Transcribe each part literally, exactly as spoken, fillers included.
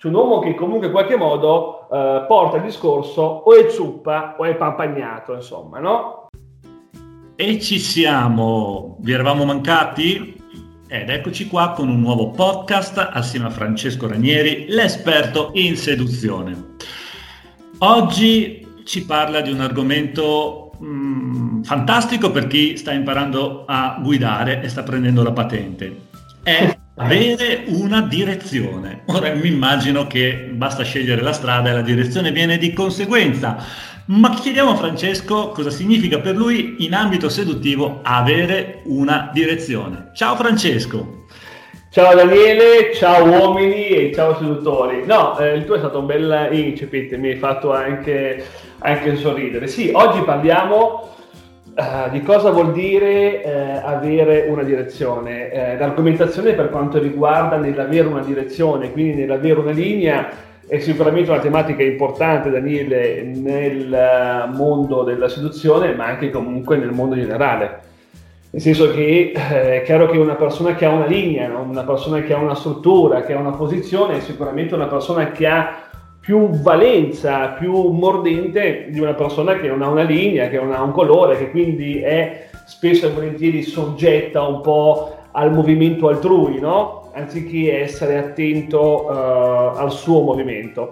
c'è un uomo che comunque in qualche modo eh, porta il discorso, o è zuppa o è pampagnato, insomma, no? E ci siamo, vi eravamo mancati? Ed eccoci qua con un nuovo podcast assieme a Francesco Ranieri, l'esperto in seduzione. Oggi ci parla di un argomento mh, fantastico per chi sta imparando a guidare e sta prendendo la patente. È avere una direzione. Ora mi immagino che basta scegliere la strada e la direzione viene di conseguenza. Ma chiediamo a Francesco cosa significa per lui in ambito seduttivo avere una direzione. Ciao Francesco! Ciao Daniele, ciao uomini e ciao seduttori. No, eh, il tuo è stato un bel incipit, mi hai fatto anche, anche sorridere. Sì, oggi parliamo eh, di cosa vuol dire eh, avere una direzione. Eh, l'argomentazione per quanto riguarda nell'avere una direzione, quindi nell'avere una linea, è sicuramente una tematica importante, Daniele, nel mondo della seduzione, ma anche comunque nel mondo generale. Nel senso che eh, è chiaro che una persona che ha una linea, no? Una persona che ha una struttura, che ha una posizione, è sicuramente una persona che ha più valenza, più mordente di una persona che non ha una linea, che non ha un colore, che quindi è spesso e volentieri soggetta un po' al movimento altrui, no? Anziché essere attento uh, al suo movimento.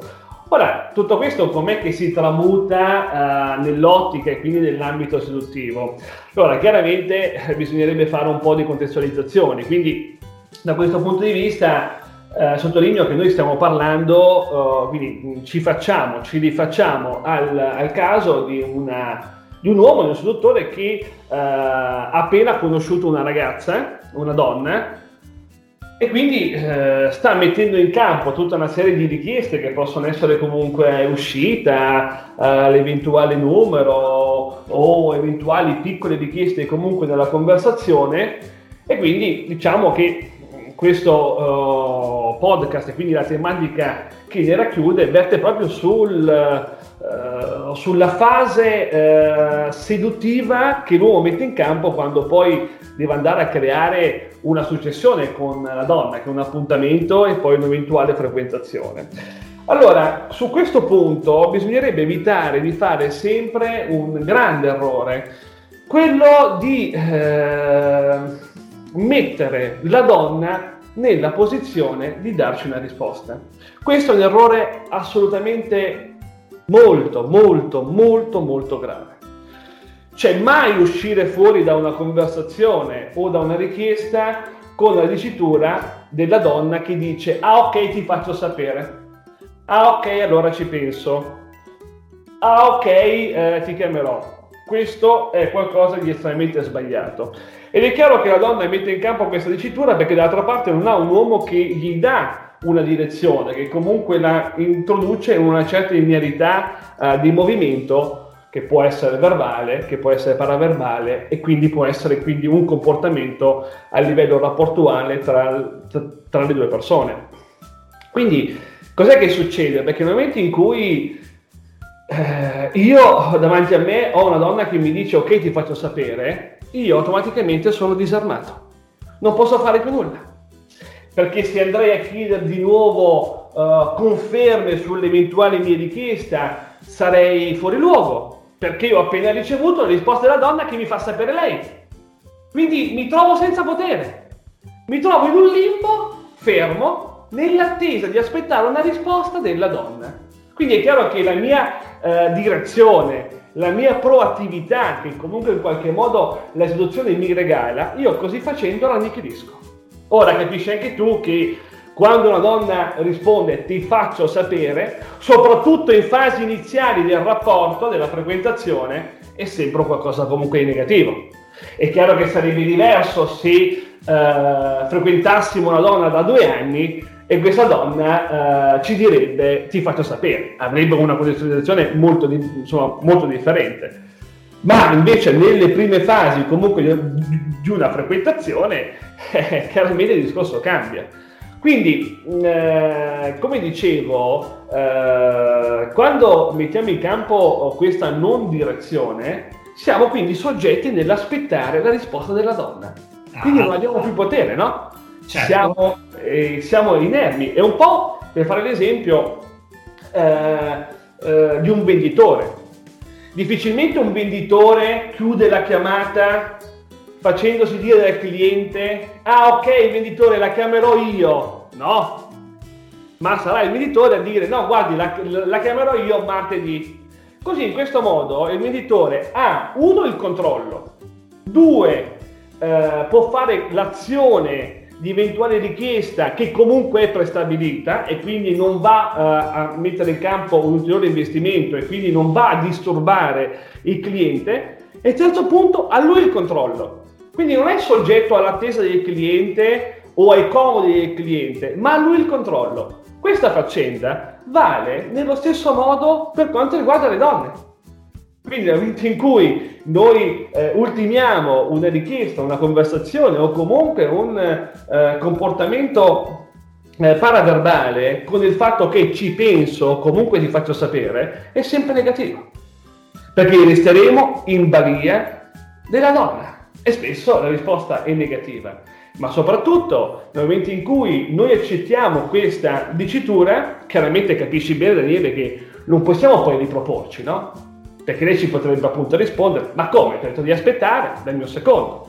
Ora, tutto questo com'è che si tramuta uh, nell'ottica e quindi nell'ambito seduttivo? Allora, chiaramente eh, bisognerebbe fare un po' di contestualizzazione, quindi da questo punto di vista eh, sottolineo che noi stiamo parlando, uh, quindi ci facciamo, ci rifacciamo al, al caso di una di un uomo, di un seduttore che uh, ha appena conosciuto una ragazza, una donna, e quindi eh, sta mettendo in campo tutta una serie di richieste che possono essere comunque uscita, eh, l'eventuale numero o eventuali piccole richieste comunque nella conversazione, e quindi diciamo che questo eh, podcast e quindi la tematica che ne racchiude verte proprio sul, eh, sulla fase eh, seduttiva che l'uomo mette in campo quando poi deve andare a creare una successione con la donna, che è un appuntamento e poi un'eventuale frequentazione. Allora, su questo punto bisognerebbe evitare di fare sempre un grande errore, quello di eh, mettere la donna nella posizione di darci una risposta. Questo è un errore assolutamente molto, molto, molto, molto grave. Cioè, mai uscire fuori da una conversazione o da una richiesta con la dicitura della donna che dice «Ah, ok, ti faccio sapere». «Ah, ok, allora ci penso». «Ah, ok, eh, ti chiamerò». Questo è qualcosa di estremamente sbagliato. Ed è chiaro che la donna mette in campo questa dicitura perché dall'altra parte non ha un uomo che gli dà una direzione, che comunque la introduce in una certa linearità eh, di movimento, che può essere verbale, che può essere paraverbale, e quindi può essere quindi un comportamento a livello rapportuale tra, tra le due persone. Quindi cos'è che succede? Perché nel momento in cui eh, io davanti a me ho una donna che mi dice ok, ti faccio sapere, io automaticamente sono disarmato, non posso fare più nulla, perché se andrei a chiedere di nuovo eh, conferme sull'eventuale mia richiesta sarei fuori luogo, perché io ho appena ricevuto la risposta della donna che mi fa sapere lei. Quindi mi trovo senza potere, mi trovo in un limbo, fermo, nell'attesa di aspettare una risposta della donna. Quindi è chiaro che la mia eh, direzione, la mia proattività, che comunque in qualche modo la situazione mi regala, io così facendo la annichilisco. Ora capisci anche tu che quando una donna risponde ti faccio sapere, soprattutto in fasi iniziali del rapporto, della frequentazione, è sempre qualcosa comunque di negativo. È chiaro che sarebbe diverso se eh, frequentassimo una donna da due anni e questa donna eh, ci direbbe ti faccio sapere, avrebbe una condizione molto, insomma, molto differente. Ma invece nelle prime fasi comunque di una frequentazione eh, chiaramente il discorso cambia. Quindi, eh, come dicevo, eh, quando mettiamo in campo questa non direzione, siamo quindi soggetti nell'aspettare la risposta della donna. Quindi ah, non abbiamo più potere, no? Certo. Siamo, eh, siamo inermi. È un po' per fare l'esempio eh, eh, di un venditore. Difficilmente un venditore chiude la chiamata facendosi dire dal cliente: ah ok, il venditore, la chiamerò io. No, ma sarà il venditore a dire: no, guardi, la, la chiamerò io martedì. Così in questo modo il venditore ha, uno, il controllo, due, eh, può fare l'azione di eventuale richiesta che comunque è prestabilita e quindi non va eh, a mettere in campo un ulteriore investimento e quindi non va a disturbare il cliente, e terzo punto, ha lui il controllo, quindi non è soggetto all'attesa del cliente o ai comodi del cliente, ma ha lui il controllo. Questa faccenda vale nello stesso modo per quanto riguarda le donne. Quindi nel momento in cui noi eh, ultimiamo una richiesta, una conversazione o comunque un eh, comportamento eh, paraverbale con il fatto che ci penso, comunque ti faccio sapere, è sempre negativo, perché resteremo in balia della donna e spesso la risposta è negativa. Ma soprattutto nel momento in cui noi accettiamo questa dicitura, chiaramente capisci bene, Daniele, che non possiamo poi riproporci, no? Perché lei ci potrebbe appunto rispondere: ma come? Ti ho detto di aspettare, dammi un secondo.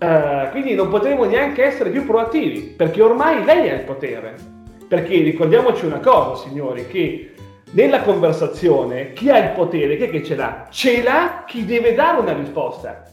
Uh, quindi non potremo neanche essere più proattivi, perché ormai lei ha il potere. Perché ricordiamoci una cosa, signori, che nella conversazione chi ha il potere, chi è che ce l'ha? Ce l'ha chi deve dare una risposta.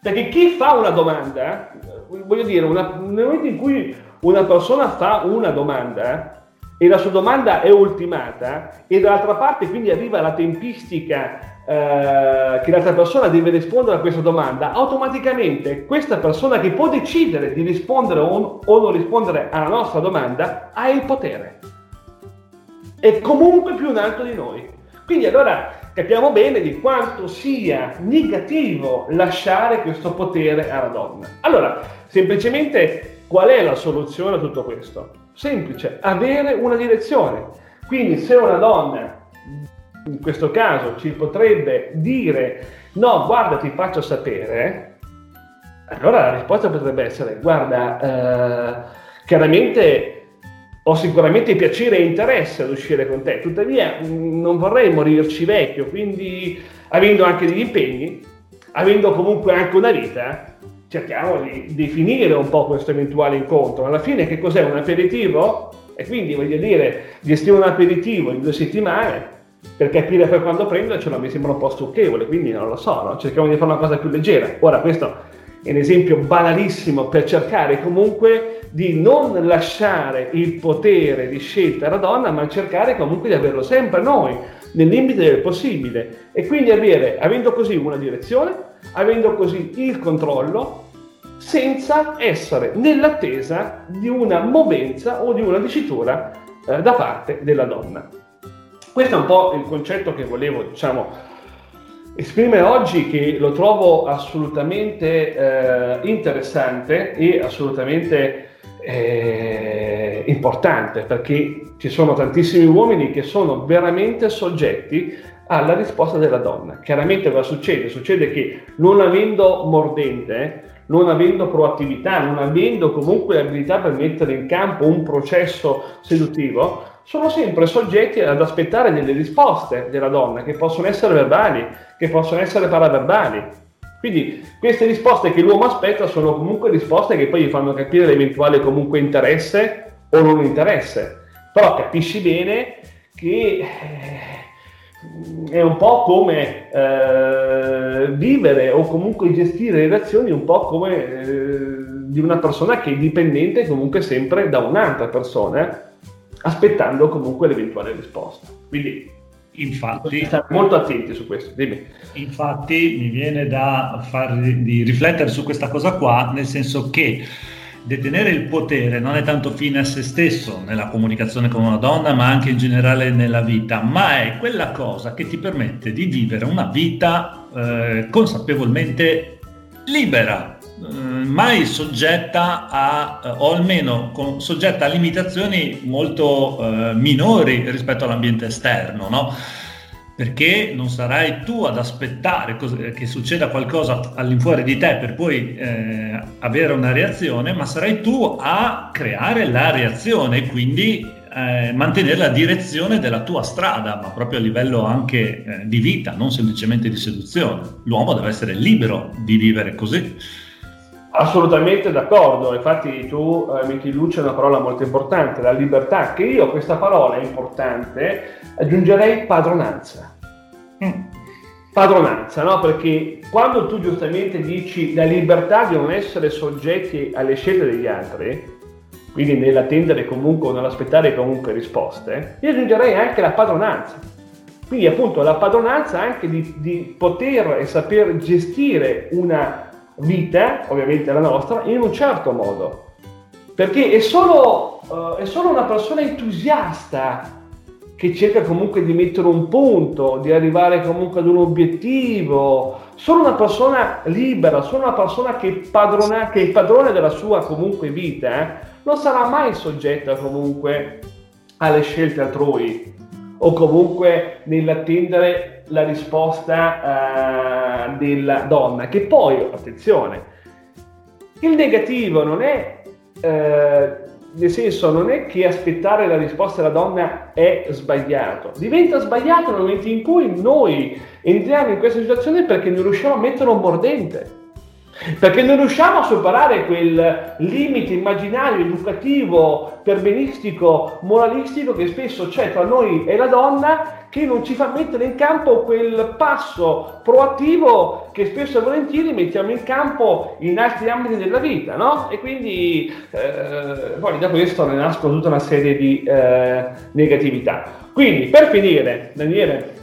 Perché chi fa una domanda, voglio dire, una, nel momento in cui una persona fa una domanda e la sua domanda è ultimata e dall'altra parte quindi arriva la tempistica eh, che l'altra persona deve rispondere a questa domanda, automaticamente questa persona che può decidere di rispondere o non rispondere alla nostra domanda ha il potere, è comunque più in alto di noi. Quindi allora capiamo bene di quanto sia negativo lasciare questo potere alla donna. Allora, semplicemente, qual è la soluzione a tutto questo? Semplice, avere una direzione. Quindi se una donna, in questo caso, ci potrebbe dire: no, guarda, ti faccio sapere, allora la risposta potrebbe essere: guarda, eh, chiaramente ho sicuramente piacere e interesse ad uscire con te, tuttavia non vorrei morirci vecchio, quindi avendo anche degli impegni, avendo comunque anche una vita, cerchiamo di, di finire un po' questo eventuale incontro. Alla fine che cos'è? Un aperitivo? E quindi, voglio dire, gestire un aperitivo in due settimane per capire poi quando prendercelo mi sembra un po' stucchevole, quindi non lo so, no? Cerchiamo di fare una cosa più leggera. Ora, questo è un esempio banalissimo per cercare comunque di non lasciare il potere di scelta alla donna, ma cercare comunque di averlo sempre noi, nel limite del possibile. E quindi avere, avendo così una direzione, avendo così il controllo, senza essere nell'attesa di una movenza o di una dicitura eh, da parte della donna. Questo è un po' il concetto che volevo, diciamo, esprime oggi, che lo trovo assolutamente eh, interessante e assolutamente eh, importante, perché ci sono tantissimi uomini che sono veramente soggetti alla risposta della donna. Chiaramente cosa succede? Succede che, non avendo mordente, non avendo proattività, non avendo comunque l'abilità per mettere in campo un processo seduttivo, sono sempre soggetti ad aspettare delle risposte della donna, che possono essere verbali, che possono essere paraverbali. Quindi queste risposte che l'uomo aspetta sono comunque risposte che poi gli fanno capire l'eventuale comunque interesse o non interesse. Però capisci bene che è un po' come eh, vivere o comunque gestire relazioni un po' come eh, di una persona che è dipendente comunque sempre da un'altra persona, aspettando comunque l'eventuale risposta. Quindi infatti stare molto attenti su questo. Dimmi. Infatti mi viene da far di riflettere su questa cosa qua, nel senso che detenere il potere non è tanto fine a se stesso nella comunicazione con una donna, ma anche in generale nella vita, ma è quella cosa che ti permette di vivere una vita eh, consapevolmente libera, mai soggetta a, o almeno con, soggetta a limitazioni molto eh, minori rispetto all'ambiente esterno, no? Perché non sarai tu ad aspettare cos- che succeda qualcosa all'infuori di te per poi eh, avere una reazione, ma sarai tu a creare la reazione e quindi eh, mantenere la direzione della tua strada, ma proprio a livello anche eh, di vita, non semplicemente di seduzione. L'uomo deve essere libero di vivere così. Assolutamente d'accordo, infatti tu eh, metti in luce una parola molto importante, la libertà, che io, questa parola è importante, aggiungerei padronanza. Mm. Padronanza, no? Perché quando tu giustamente dici la libertà di non essere soggetti alle scelte degli altri, quindi nell'attendere comunque o nell'aspettare comunque risposte, io aggiungerei anche la padronanza. Quindi appunto la padronanza anche di, di poter e saper gestire una vita, ovviamente la nostra, in un certo modo, perché è solo, uh, è solo una persona entusiasta che cerca comunque di mettere un punto, di arrivare comunque ad un obiettivo, solo una persona libera, solo una persona che, padrona, che è padrone della sua comunque vita, eh, non sarà mai soggetta comunque alle scelte altrui o comunque nell'attendere la risposta uh, della donna, che poi, attenzione, il negativo non è eh, nel senso non è che aspettare la risposta della donna è sbagliato, diventa sbagliato nel momento in cui noi entriamo in questa situazione perché non riusciamo a mettere un mordente, perché non riusciamo a superare quel limite immaginario, educativo, perbenistico, moralistico che spesso c'è tra noi e la donna, che non ci fa mettere in campo quel passo proattivo che spesso e volentieri mettiamo in campo in altri ambiti della vita, no? E quindi eh, poi da questo ne nascono tutta una serie di eh, negatività. Quindi, per finire, Daniele,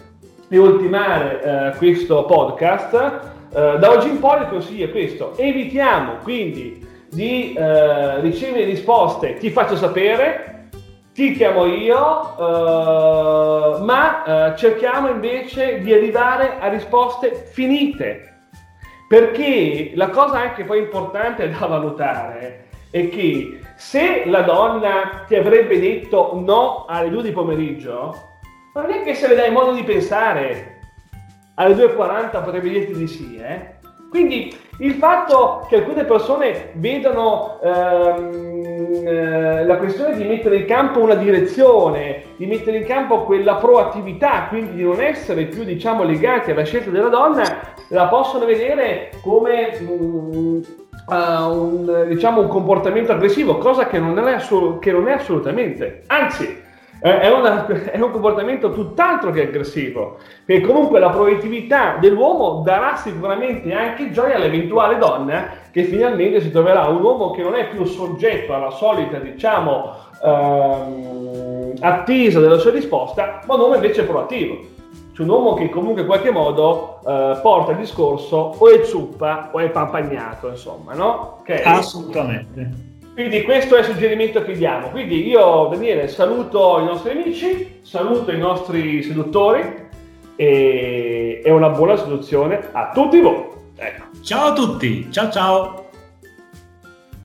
e ultimare eh, questo podcast, Uh, da oggi in poi il consiglio è questo: evitiamo quindi di uh, ricevere risposte ti faccio sapere, ti chiamo io, uh, ma uh, cerchiamo invece di arrivare a risposte finite, perché la cosa anche poi importante da valutare è che se la donna ti avrebbe detto no alle due di pomeriggio, ma non è che se le dai modo di pensare alle due e quaranta potrebbe dirti di sì, eh? Quindi il fatto che alcune persone vedano ehm, la questione di mettere in campo una direzione, di mettere in campo quella proattività, quindi di non essere più, diciamo, legati alla scelta della donna, la possono vedere come mm, uh, un, diciamo, un comportamento aggressivo, cosa che non è, assolut- che non è assolutamente, anzi È, una, è un comportamento tutt'altro che aggressivo, perché comunque la proattività dell'uomo darà sicuramente anche gioia all'eventuale donna che finalmente si troverà un uomo che non è più soggetto alla solita, diciamo, ehm, attesa della sua risposta, ma un uomo invece proattivo, cioè un uomo che comunque in qualche modo eh, porta il discorso, o è zuppa o è pampagnato, insomma, no? Okay. Assolutamente. Quindi questo è il suggerimento che diamo. Quindi io, Daniele, saluto i nostri amici, saluto i nostri seduttori e, e una buona seduzione a tutti voi. Ecco. Ciao a tutti, ciao ciao!